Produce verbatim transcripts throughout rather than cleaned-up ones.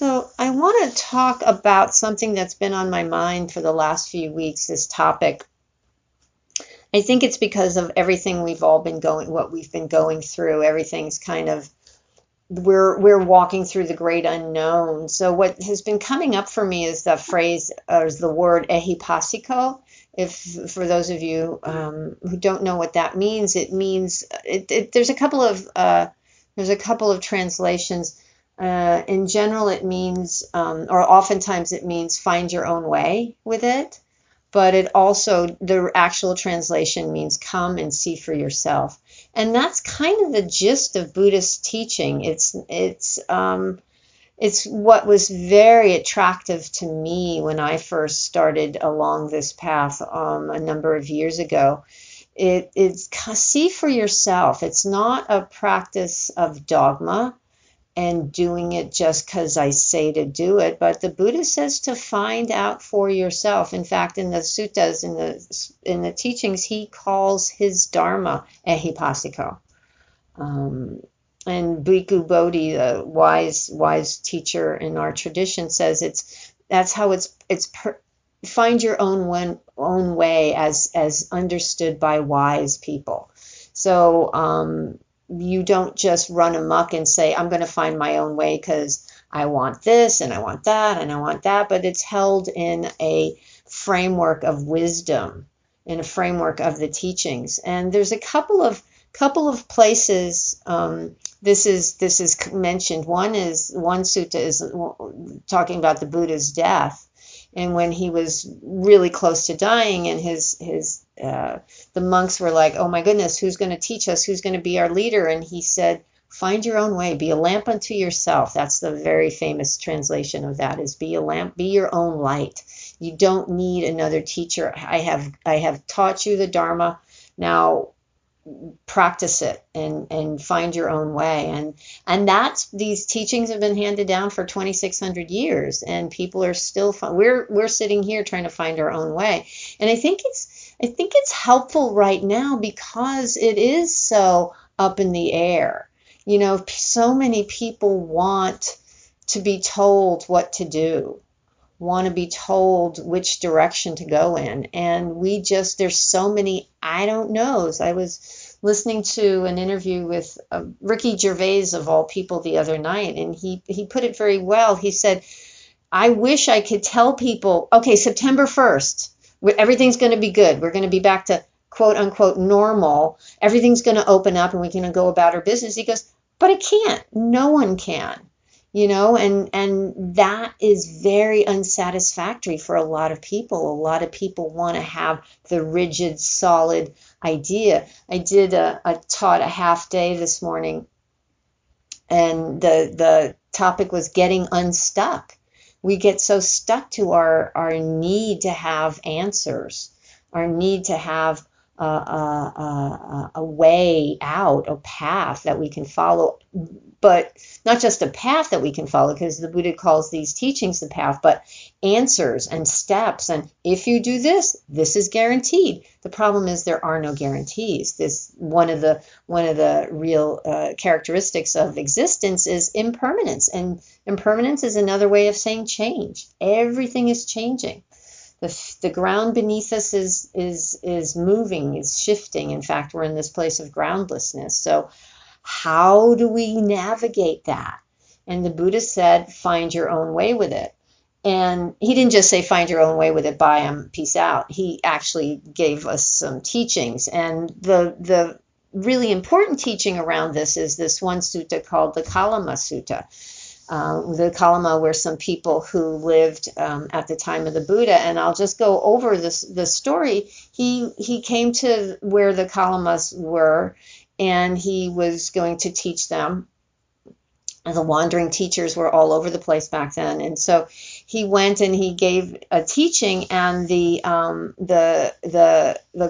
So I want to talk about something that's been on my mind for the last few weeks, this topic. I think it's because of everything we've all been going, what we've been going through. Everything's kind of, we're we're walking through the great unknown. So what has been coming up for me is the phrase, or is the word ehipassiko. If, for those of you um, who don't know what that means, it means, it, it, there's a couple of, uh, there's a couple of translations. Uh, in general, it means, um, or oftentimes it means find your own way with it. But it also, the actual translation means come and see for yourself. And that's kind of the gist of Buddhist teaching. It's it's um, it's what was very attractive to me when I first started along this path um, a number of years ago. It, it's see for yourself. It's not a practice of dogma and doing it just because I say to do it. But the Buddha says to find out for yourself. In fact, in the suttas, in the in the teachings, he calls his dharma ehipassiko. Um, and Bhikkhu Bodhi, the wise wise teacher in our tradition, says it's that's how it's it's per, find your own one, own way as as understood by wise people. So. Um, You don't just run amok and say, I'm going to find my own way because I want this and I want that and I want that. But it's held in a framework of wisdom, in a framework of the teachings. And there's a couple of couple of places um, this is this is mentioned. One is one sutta is talking about the Buddha's death. And when he was really close to dying, and his his uh, the monks were like, oh, my goodness, who's going to teach us? Who's going to be our leader? And he said, find your own way. Be a lamp unto yourself. That's the very famous translation of that is be a lamp. Be your own light. You don't need another teacher. I have I have taught you the Dharma. Now practice it and, and find your own way. And, and that's, these teachings have been handed down for twenty-six hundred years, and people are still, we're, we're sitting here trying to find our own way. And I think it's, I think it's helpful right now because it is so up in the air. You know, so many people want to be told what to do, want to be told which direction to go in. And we just, there's so many I don't knows. I was listening to an interview with uh, Ricky Gervais, of all people, the other night, and he, he put it very well. He said, I wish I could tell people, okay, September first, everything's going to be good. We're going to be back to quote unquote normal. Everything's going to open up and we can go about our business. He goes, but it can't. No one can. You know, and, and that is very unsatisfactory for a lot of people. A lot of people want to have the rigid, solid idea. I did a, I taught a half day this morning, and the the topic was getting unstuck. We get so stuck to our, our need to have answers, our need to have a, a, a, a way out, a path that we can follow. But not just a path that we can follow, because the Buddha calls these teachings the path, but answers and steps. And if you do this, this is guaranteed. The problem is there are no guarantees. This one of the one of the real uh, characteristics of existence is impermanence. And impermanence is another way of saying change. Everything is changing. The, the ground beneath us is is is moving, is shifting. In fact, we're in this place of groundlessness. So how do we navigate that? And the Buddha said, find your own way with it. And he didn't just say, find your own way with it, bye, I'm, peace out. He actually gave us some teachings. And the the really important teaching around this is this one sutta called the Kalama Sutta. Uh, the Kalama were some people who lived um, at the time of the Buddha. And I'll just go over this the story. He, he came to where the Kalamas were, and he was going to teach them. And the wandering teachers were all over the place back then. And so he went and he gave a teaching, and the um, the the the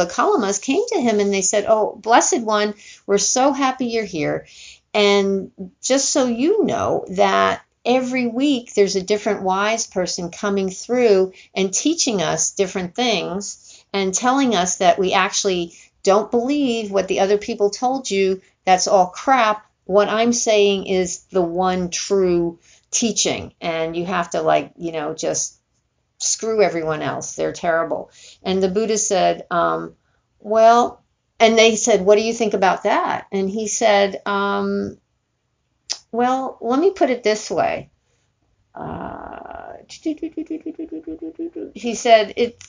the Kalamas came to him and they said, "Oh, blessed one, we're so happy you're here. And just so you know that every week there's a different wise person coming through and teaching us different things and telling us that we actually don't believe what the other people told you. That's all crap. What I'm saying is the one true teaching, and you have to, like, you know, just screw everyone else. They're terrible. And the Buddha said, um, well, and they said, what do you think about that? And he said, um, well, let me put it this way. Uh, he said, it,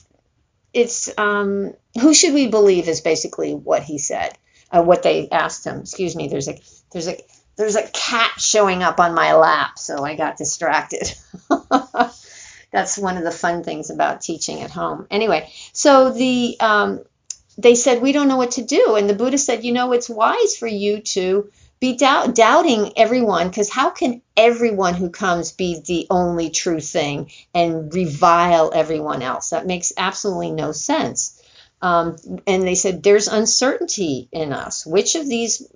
it's, um, who should we believe is basically what he said, uh, what they asked him. Excuse me, there's a, there's a, there's a cat showing up on my lap, so I got distracted. That's one of the fun things about teaching at home. Anyway, so the um, they said, we don't know what to do. And the Buddha said, you know, it's wise for you to be doubt- doubting everyone, because how can everyone who comes be the only true thing and revile everyone else? That makes absolutely no sense. Um, and they said, there's uncertainty in us. Which of these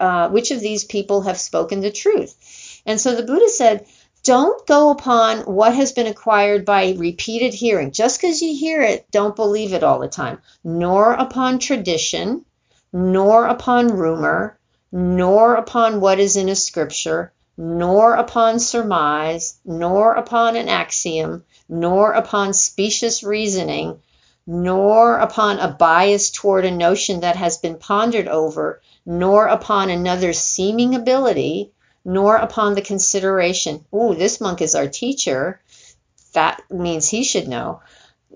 uh, which of these people have spoken the truth? And so the Buddha said, don't go upon what has been acquired by repeated hearing. Just because you hear it, don't believe it all the time. Nor upon tradition, nor upon rumor, nor upon what is in a scripture, nor upon surmise, nor upon an axiom, nor upon specious reasoning, nor upon a bias toward a notion that has been pondered over, nor upon another's seeming ability, nor upon the consideration, oh, this monk is our teacher, that means he should know.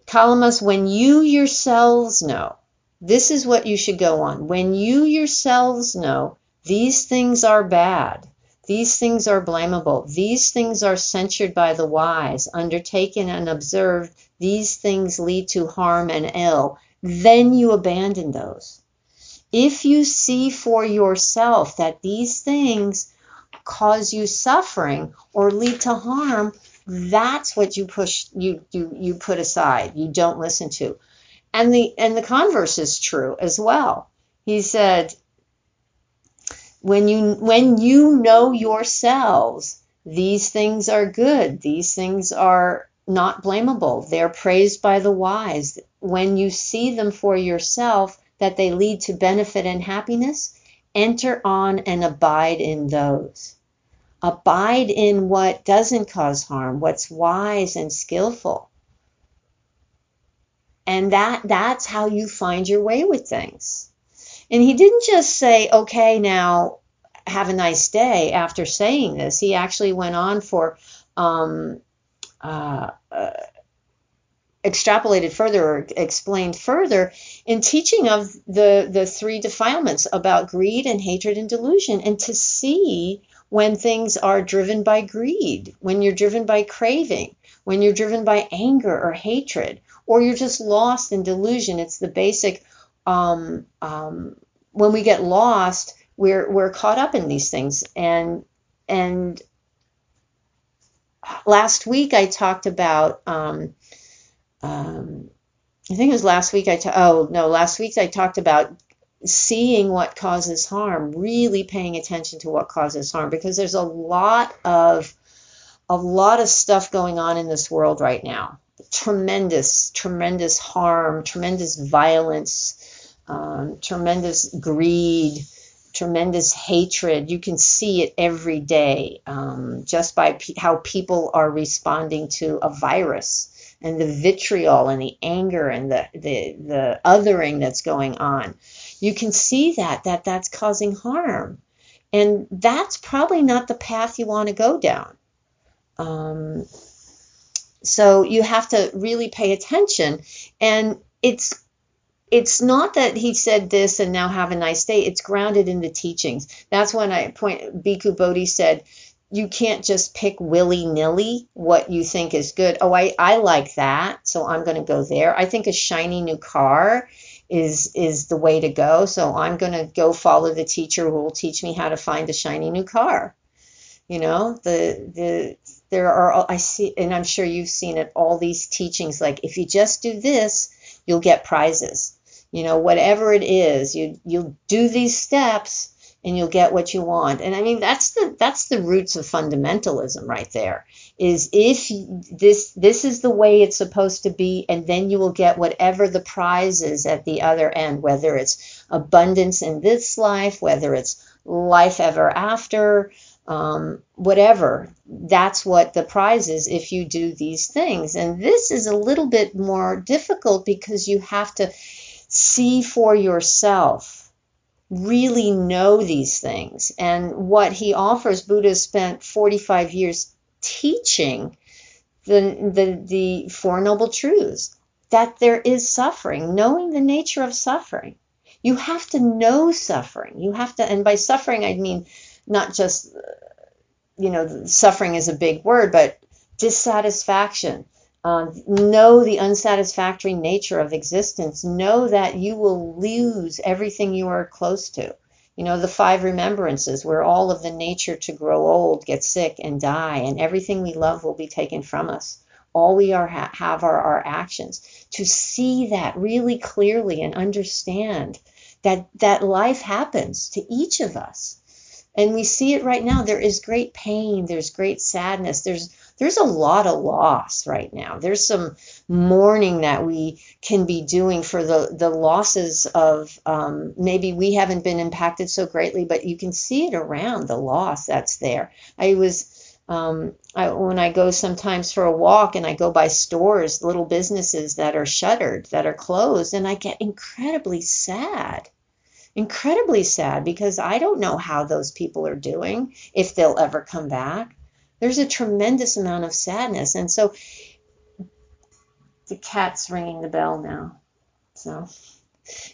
Kalamas, when you yourselves know, this is what you should go on. When you yourselves know, these things are bad, these things are blamable, these things are censured by the wise, undertaken and observed, these things lead to harm and ill, then you abandon those. If you see for yourself that these things cause you suffering or lead to harm, that's what you push, you you you put aside, you don't listen to. And the and the converse is true as well. He said, when you when you know yourselves, these things are good, these things are not blamable, they're praised by the wise. When you see them for yourself, that they lead to benefit and happiness, enter on and abide in those. Abide in what doesn't cause harm, what's wise and skillful. And that that's how you find your way with things. And he didn't just say, okay, now have a nice day after saying this. He actually went on for, um, uh, uh, extrapolated further or explained further in teaching of the, the three defilements about greed and hatred and delusion, and to see when things are driven by greed, when you're driven by craving, when you're driven by anger or hatred, or you're just lost in delusion. It's the basic, um, um, when we get lost, we're, we're caught up in these things. And, and last week I talked about, um, Um, I think it was last week I ta- oh no last week I talked about seeing what causes harm, really paying attention to what causes harm, because there's a lot of a lot of stuff going on in this world right now. Tremendous, tremendous harm, tremendous violence, um, tremendous greed, tremendous hatred. You can see it every day, um, just by pe- how people are responding to a virus. And the vitriol and the anger and the, the the othering that's going on. You can see that that that's causing harm. And that's probably not the path you want to go down. Um, so you have to really pay attention. And it's it's not that he said this and now have a nice day. It's grounded in the teachings. That's when I point Bhikkhu Bodhi said, you can't just pick willy-nilly what you think is good. Oh, I, I like that, so I'm going to go there. I think a shiny new car is is the way to go, so I'm going to go follow the teacher who will teach me how to find a shiny new car. You know, the the there are, I see, and I'm sure you've seen it, all these teachings, like if you just do this, you'll get prizes. You know, whatever it is, you you'll do these steps, and you'll get what you want. And I mean, that's the that's the roots of fundamentalism right there, is if this this is the way it's supposed to be, and then you will get whatever the prize is at the other end, whether it's abundance in this life, whether it's life ever after, um, whatever. That's what the prize is if you do these things. And this is a little bit more difficult because you have to see for yourself, really know these things. And what he offers, Buddha spent forty-five years teaching the, the, the Four Noble Truths, that there is suffering, knowing the nature of suffering. You have to know suffering. You have to, and by suffering, I mean not just, you know, suffering is a big word, but dissatisfaction. Uh, know the unsatisfactory nature of existence. Know that you will lose everything you are close to. You know, the five remembrances, where all of the nature to grow old, get sick, and die, and everything we love will be taken from us. All we are ha- have are our actions. To see that really clearly and understand that that life happens to each of us. And we see it right now. There is great pain. There's great sadness. There's there's a lot of loss right now. There's some mourning that we can be doing for the, the losses of um, maybe we haven't been impacted so greatly, but you can see it around the loss that's there. I was um, I, when I go sometimes for a walk and I go by stores, little businesses that are shuttered, that are closed, and I get incredibly sad. Incredibly sad, because I don't know how those people are doing, if they'll ever come back. There's a tremendous amount of sadness. And so the cat's ringing the bell now. So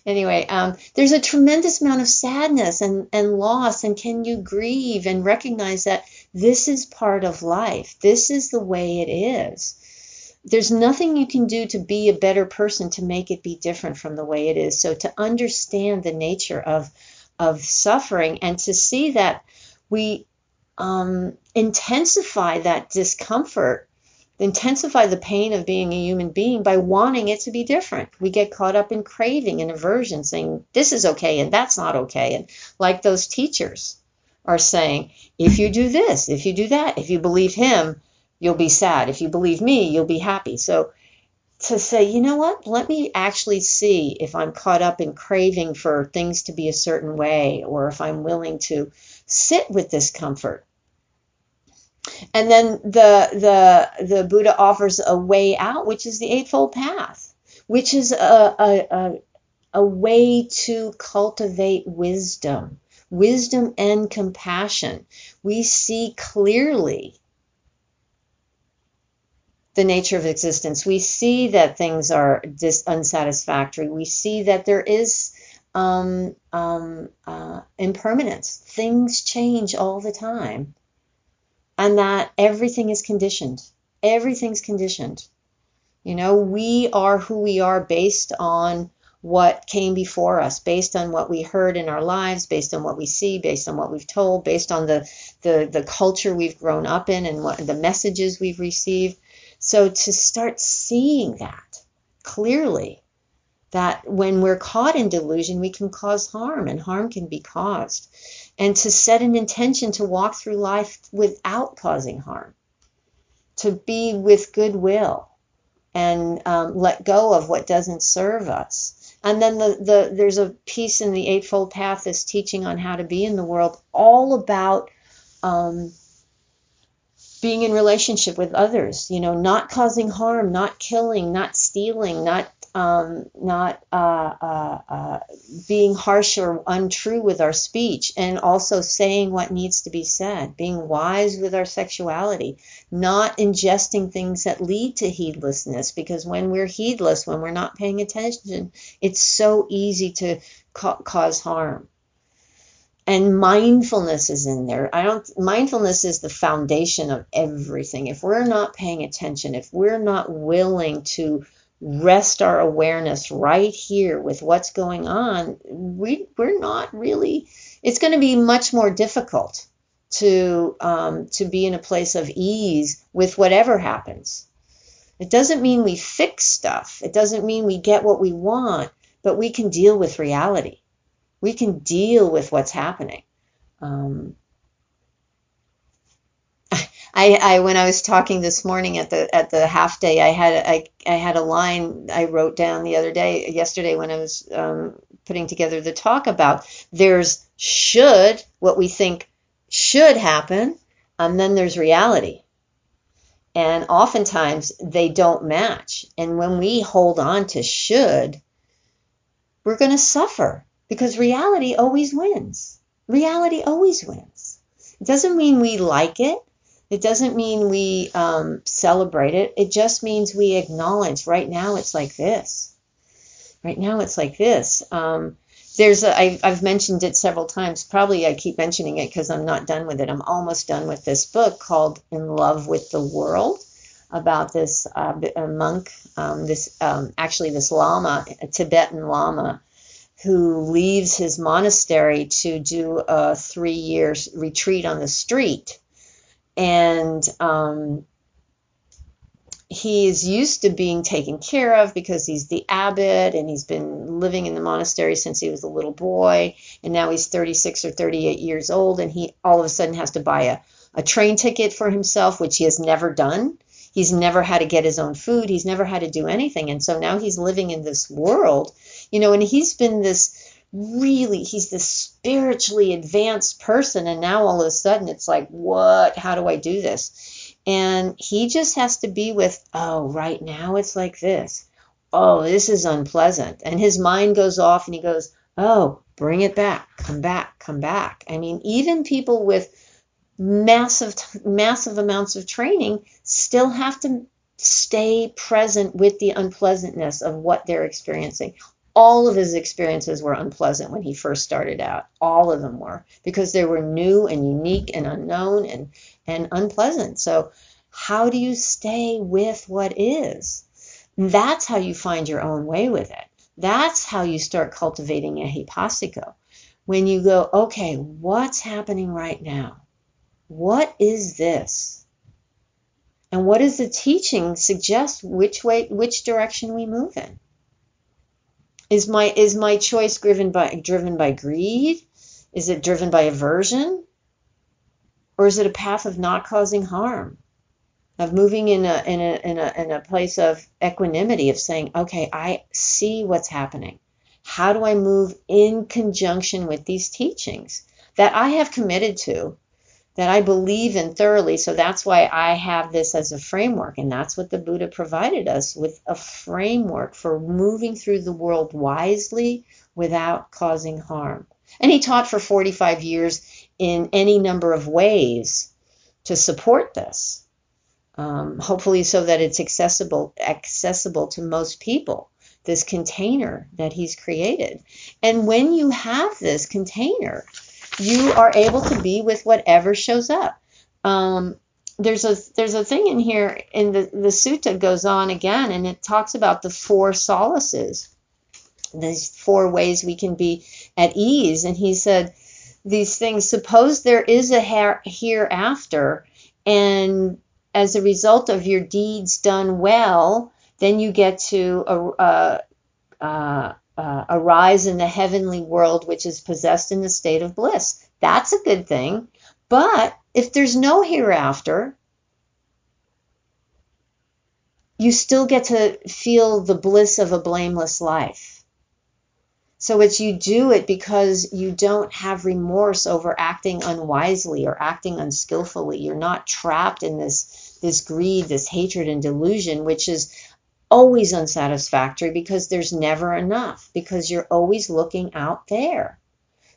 anyway, um, there's a tremendous amount of sadness and, and loss. And can you grieve and recognize that this is part of life? This is the way it is. There's nothing you can do to be a better person to make it be different from the way it is. So to understand the nature of of suffering and to see that we um, intensify that discomfort, intensify the pain of being a human being by wanting it to be different. We get caught up in craving and aversion, saying this is okay and that's not okay. And like those teachers are saying, if you do this, if you do that, if you believe him, you'll be sad. If you believe me, you'll be happy. So to say, you know what, let me actually see if I'm caught up in craving for things to be a certain way, or if I'm willing to sit with discomfort. And then the the the Buddha offers a way out, which is the Eightfold Path, which is a a a, a way to cultivate wisdom, wisdom and compassion. We see clearly the nature of existence. We see that things are dis- unsatisfactory. We see that there is um, um, uh, impermanence. Things change all the time. And that everything is conditioned. Everything's conditioned. You know, we are who we are based on what came before us, based on what we heard in our lives, based on what we see, based on what we've told, based on the, the, the culture we've grown up in and what, the messages we've received. So to start seeing that clearly, that when we're caught in delusion, we can cause harm, and harm can be caused. And to set an intention to walk through life without causing harm, to be with goodwill and um, let go of what doesn't serve us. And then the, the there's a piece in the Eightfold Path, this teaching on how to be in the world, all about um being in relationship with others, you know, not causing harm, not killing, not stealing, not um, not uh, uh, uh, being harsh or untrue with our speech, and also saying what needs to be said, being wise with our sexuality, not ingesting things that lead to heedlessness, because when we're heedless, when we're not paying attention, it's so easy to ca- cause harm. And mindfulness is in there. I don't. Mindfulness is the foundation of everything. If we're not paying attention, if we're not willing to rest our awareness right here with what's going on, we we're not really. It's going to be much more difficult to um, to be in a place of ease with whatever happens. It doesn't mean we fix stuff. It doesn't mean we get what we want, but we can deal with reality. We can deal with what's happening. Um, I, I, when I was talking this morning at the at the half day, I had I, I had a line I wrote down the other day, yesterday when I was um, putting together the talk about there's should, what we think should happen, and then there's reality. And oftentimes they don't match. And when we hold on to should, we're going to suffer because reality always wins. Reality always wins. It doesn't mean we like it. It doesn't mean we um, celebrate it. It just means we acknowledge right now it's like this. Right now it's like this. Um, there's a, I've, I've mentioned it several times. Probably I keep mentioning it because I'm not done with it. I'm almost done with this book called In Love with the World, about this uh, monk, um, this um, actually this lama, a Tibetan lama, who leaves his monastery to do a three-year retreat on the street. And um, he is used to being taken care of because he's the abbot, and he's been living in the monastery since he was a little boy. And now he's thirty-six or thirty-eight years old, and he all of a sudden has to buy a, a train ticket for himself, which he has never done. He's never had to get his own food. He's never had to do anything. And so now he's living in this world, you know, and he's been this really, he's this spiritually advanced person. And now all of a sudden it's like, what, how do I do this? And he just has to be with, oh, right now it's like this. Oh, this is unpleasant. And his mind goes off and he goes, oh, bring it back, come back, come back. I mean, even people with massive, massive amounts of training still have to stay present with the unpleasantness of what they're experiencing. All of his experiences were unpleasant when he first started out. All of them were, because they were new and unique and unknown and, and unpleasant. So how do you stay with what is? That's how you find your own way with it. That's how you start cultivating ehipassiko. When you go, okay, what's happening right now? What is this? And what does the teaching suggest which way, which direction we move in? Is my is my choice driven by driven by greed? Is it driven by aversion? Or is it a path of not causing harm? Of moving in a in a in a in a place of equanimity, of saying, okay, I see what's happening. How do I move in conjunction with these teachings that I have committed to, that I believe in thoroughly? So that's why I have this as a framework. And that's what the Buddha provided us with, a framework for moving through the world wisely without causing harm. And he taught for forty-five years in any number of ways to support this, um, hopefully so that it's accessible, accessible to most people, this container that he's created. And when you have this container, you are able to be with whatever shows up. Um, there's a there's a thing in here, and the, the sutta goes on again, and it talks about the four solaces, these four ways we can be at ease. And he said these things, suppose there is a her- hereafter, and as a result of your deeds done well, then you get to a, a, a Uh, arise in the heavenly world, which is possessed in the state of bliss. That's a good thing. But if there's no hereafter, you still get to feel the bliss of a blameless life. So it's, you do it because you don't have remorse over acting unwisely or acting unskillfully. You're not trapped in this, this greed, this hatred and delusion, which is always unsatisfactory because there's never enough, because you're always looking out there.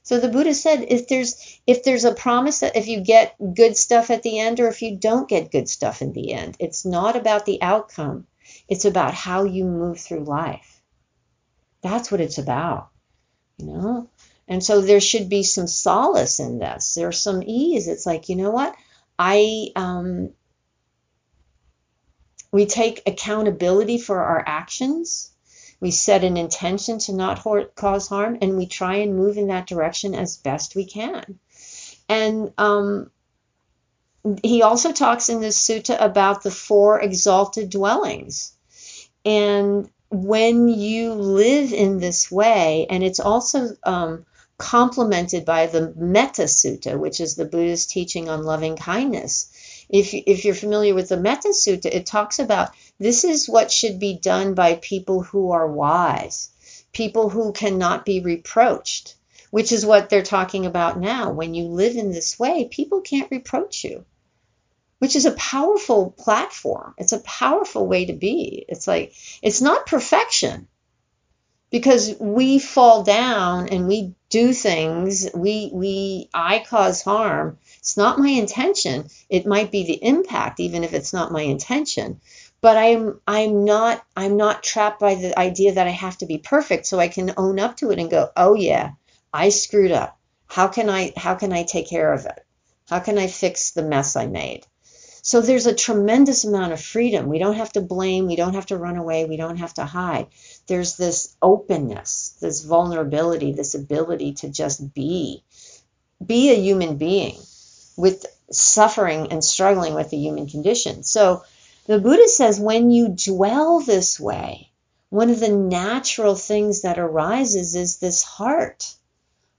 So the Buddha said, if there's if there's a promise that if you get good stuff at the end, or if you don't get good stuff in the end, it's not about the outcome. It's about how you move through life. That's what it's about, you know? And so there should be some solace in this. There's some ease. It's like, you know what? I, um, We take accountability for our actions. We set an intention to not ho- cause harm, and we try and move in that direction as best we can. And um, he also talks in this sutta about the four exalted dwellings. And when you live in this way, and it's also um, complemented by the Metta Sutta, which is the Buddha's teaching on loving kindness. If, if you're familiar with the Metta Sutta, it talks about this is what should be done by people who are wise, people who cannot be reproached. which is what they're talking about now. When you live in this way, people can't reproach you, which is a powerful platform. It's a powerful way to be. It's like, it's not perfection, because we fall down and we do things. We, we, I cause harm. It's not my intention. It might be the impact, even if it's not my intention. But I'm, I'm not, I'm not trapped by the idea that I have to be perfect, so I can own up to it and go, oh yeah, I screwed up. How can I, how can I take care of it? How can I fix the mess I made? So there's a tremendous amount of freedom. We don't have to blame. We don't have to run away. We don't have to hide. There's this openness, this vulnerability, this ability to just be, be a human being with suffering and struggling with the human condition. So the Buddha says, when you dwell this way, one of the natural things that arises is this heart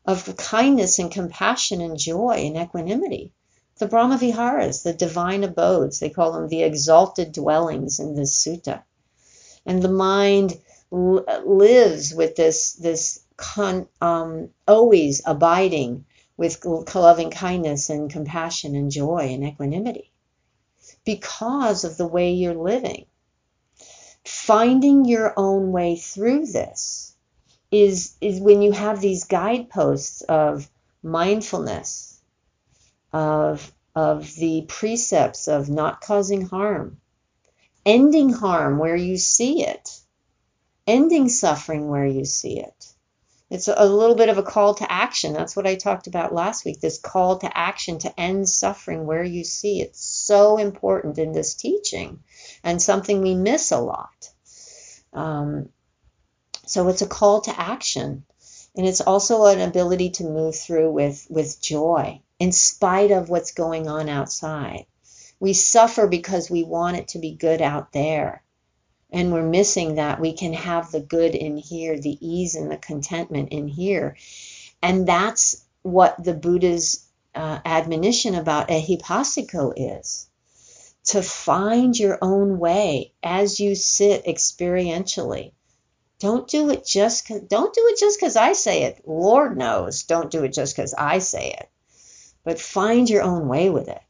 of kindness and compassion and joy and equanimity. The Brahmaviharas, the divine abodes, they call them the exalted dwellings in this sutta. And the mind l- lives with this, this con- um, always abiding with loving kindness and compassion and joy and equanimity because of the way you're living. Finding your own way through this is, is when you have these guideposts of mindfulness, of of the precepts of not causing harm, ending harm where you see it, ending suffering where you see it. It's a little bit of a call to action. That's what I talked about last week, this call to action to end suffering where you see it. It's so important in this teaching and something we miss a lot. Um, so it's a call to action. And it's also an ability to move through with, with joy in spite of what's going on outside. We suffer because we want it to be good out there. And we're missing that. We can have the good in here, the ease and the contentment in here. And that's what the Buddha's uh, admonition about ehipassiko is. To find your own way as you sit experientially. Don't do it just cause, don't do it just because I say it. Lord knows, don't do it just because I say it. But find your own way with it.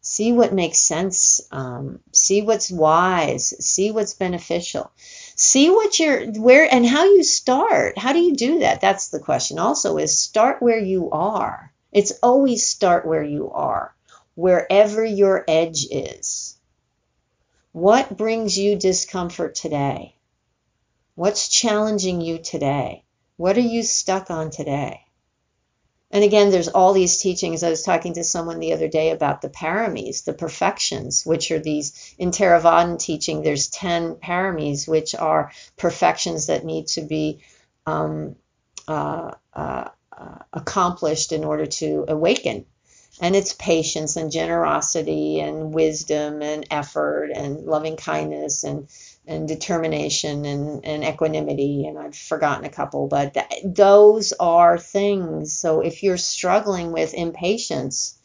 See what makes sense. Um, see what's wise. See what's beneficial. See what you're where and how you start. How do you do that? That's the question. Also, is start where you are. It's always start where you are, wherever your edge is. What brings you discomfort today? What's challenging you today? What are you stuck on today? And again, there's all these teachings. I was talking to someone the other day about the paramis, the perfections, which are these, in Theravadan teaching, there's ten paramis, which are perfections that need to be um, uh, uh, uh, accomplished in order to awaken. And it's patience and generosity and wisdom and effort and loving kindness and and determination and, and equanimity, and I've forgotten a couple, but that, those are things. So if you're struggling with impatience,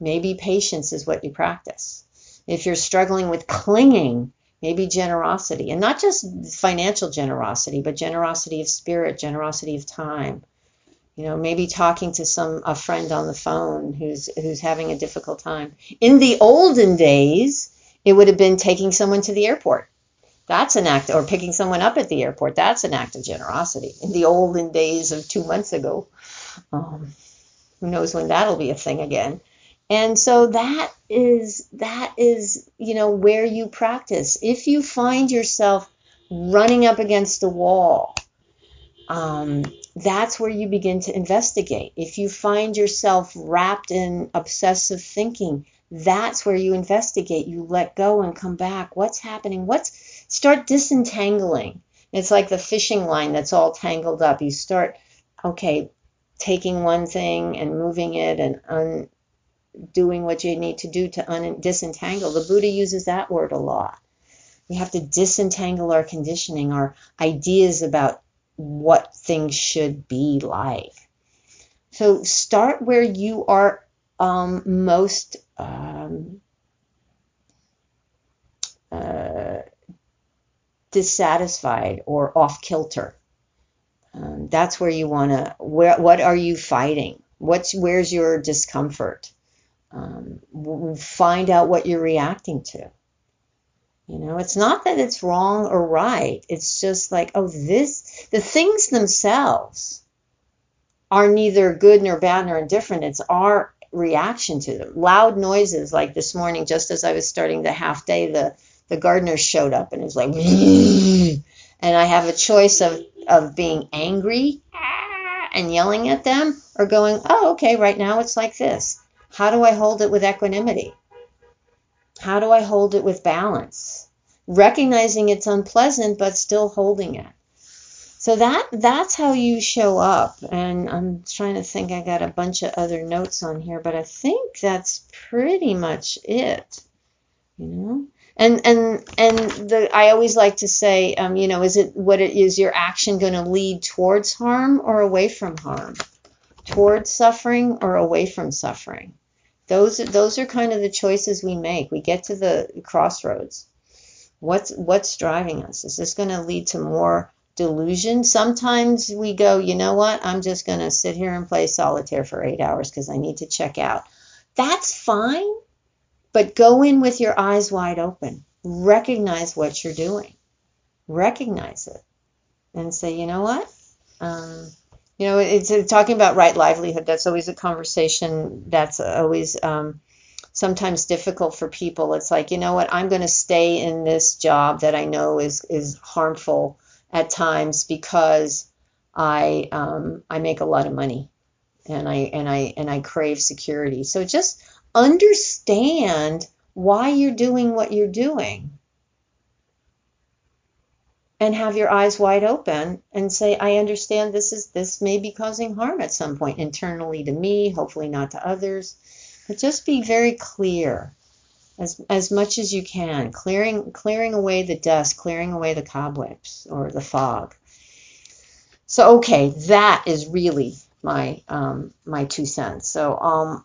maybe patience is what you practice. If you're struggling with clinging, maybe generosity, and not just financial generosity, but generosity of spirit, generosity of time. You know, maybe talking to some a friend on the phone who's who's having a difficult time. In the olden days, it would have been taking someone to the airport. That's an act, or picking someone up at the airport. That's an act of generosity. In the olden days of two months ago, um, who knows when that'll be a thing again. And so that is, that is, you know, where you practice. If you find yourself running up against the wall, um, that's where you begin to investigate. If you find yourself wrapped in obsessive thinking, that's where you investigate. You let go and come back. What's happening? What's start disentangling. It's like the fishing line that's all tangled up. You start, okay, taking one thing and moving it and un, doing what you need to do to un, disentangle. The Buddha uses that word a lot. We have to disentangle our conditioning, our ideas about what things should be like. So start where you are um, most Um, uh, dissatisfied or off kilter. Um, that's where you want to, where, what are you fighting? What's, where's your discomfort? Um, find out what you're reacting to. You know, it's not that it's wrong or right. It's just like, oh, this, the things themselves are neither good nor bad nor indifferent. It's our reaction to them. Loud noises, like this morning, just as I was starting the half day, the, the gardener showed up and it was like, and I have a choice of, of being angry and yelling at them or going, oh, okay, right now it's like this. How do I hold it with equanimity? How do I hold it with balance? Recognizing it's unpleasant, but still holding it. So that that's how you show up. And I'm trying to think, I got a bunch of other notes on here, but I think that's pretty much it. You know, and and and the I always like to say, um, you know, is it what it is? Your action going to lead towards harm or away from harm? Towards suffering or away from suffering? Those, those are kind of the choices we make. We get to the crossroads. What's, what's driving us? Is this going to lead to more delusion? Sometimes we go, you know what? I'm just going to sit here and play solitaire for eight hours because I need to check out. That's fine, but go in with your eyes wide open. Recognize what you're doing. Recognize it. And say, you know what? Um... You know, it's uh, talking about right livelihood. That's always a conversation that's always um, sometimes difficult for people. It's like, you know what, I'm going to stay in this job that I know is, is harmful at times because I um, I make a lot of money and I and I and I crave security. So just understand why you're doing what you're doing. And have your eyes wide open and say, I understand this is this may be causing harm at some point internally to me, hopefully not to others. But just be very clear as as much as you can, clearing clearing away the dust, clearing away the cobwebs or the fog. So okay, that is really my um, my two cents. So um.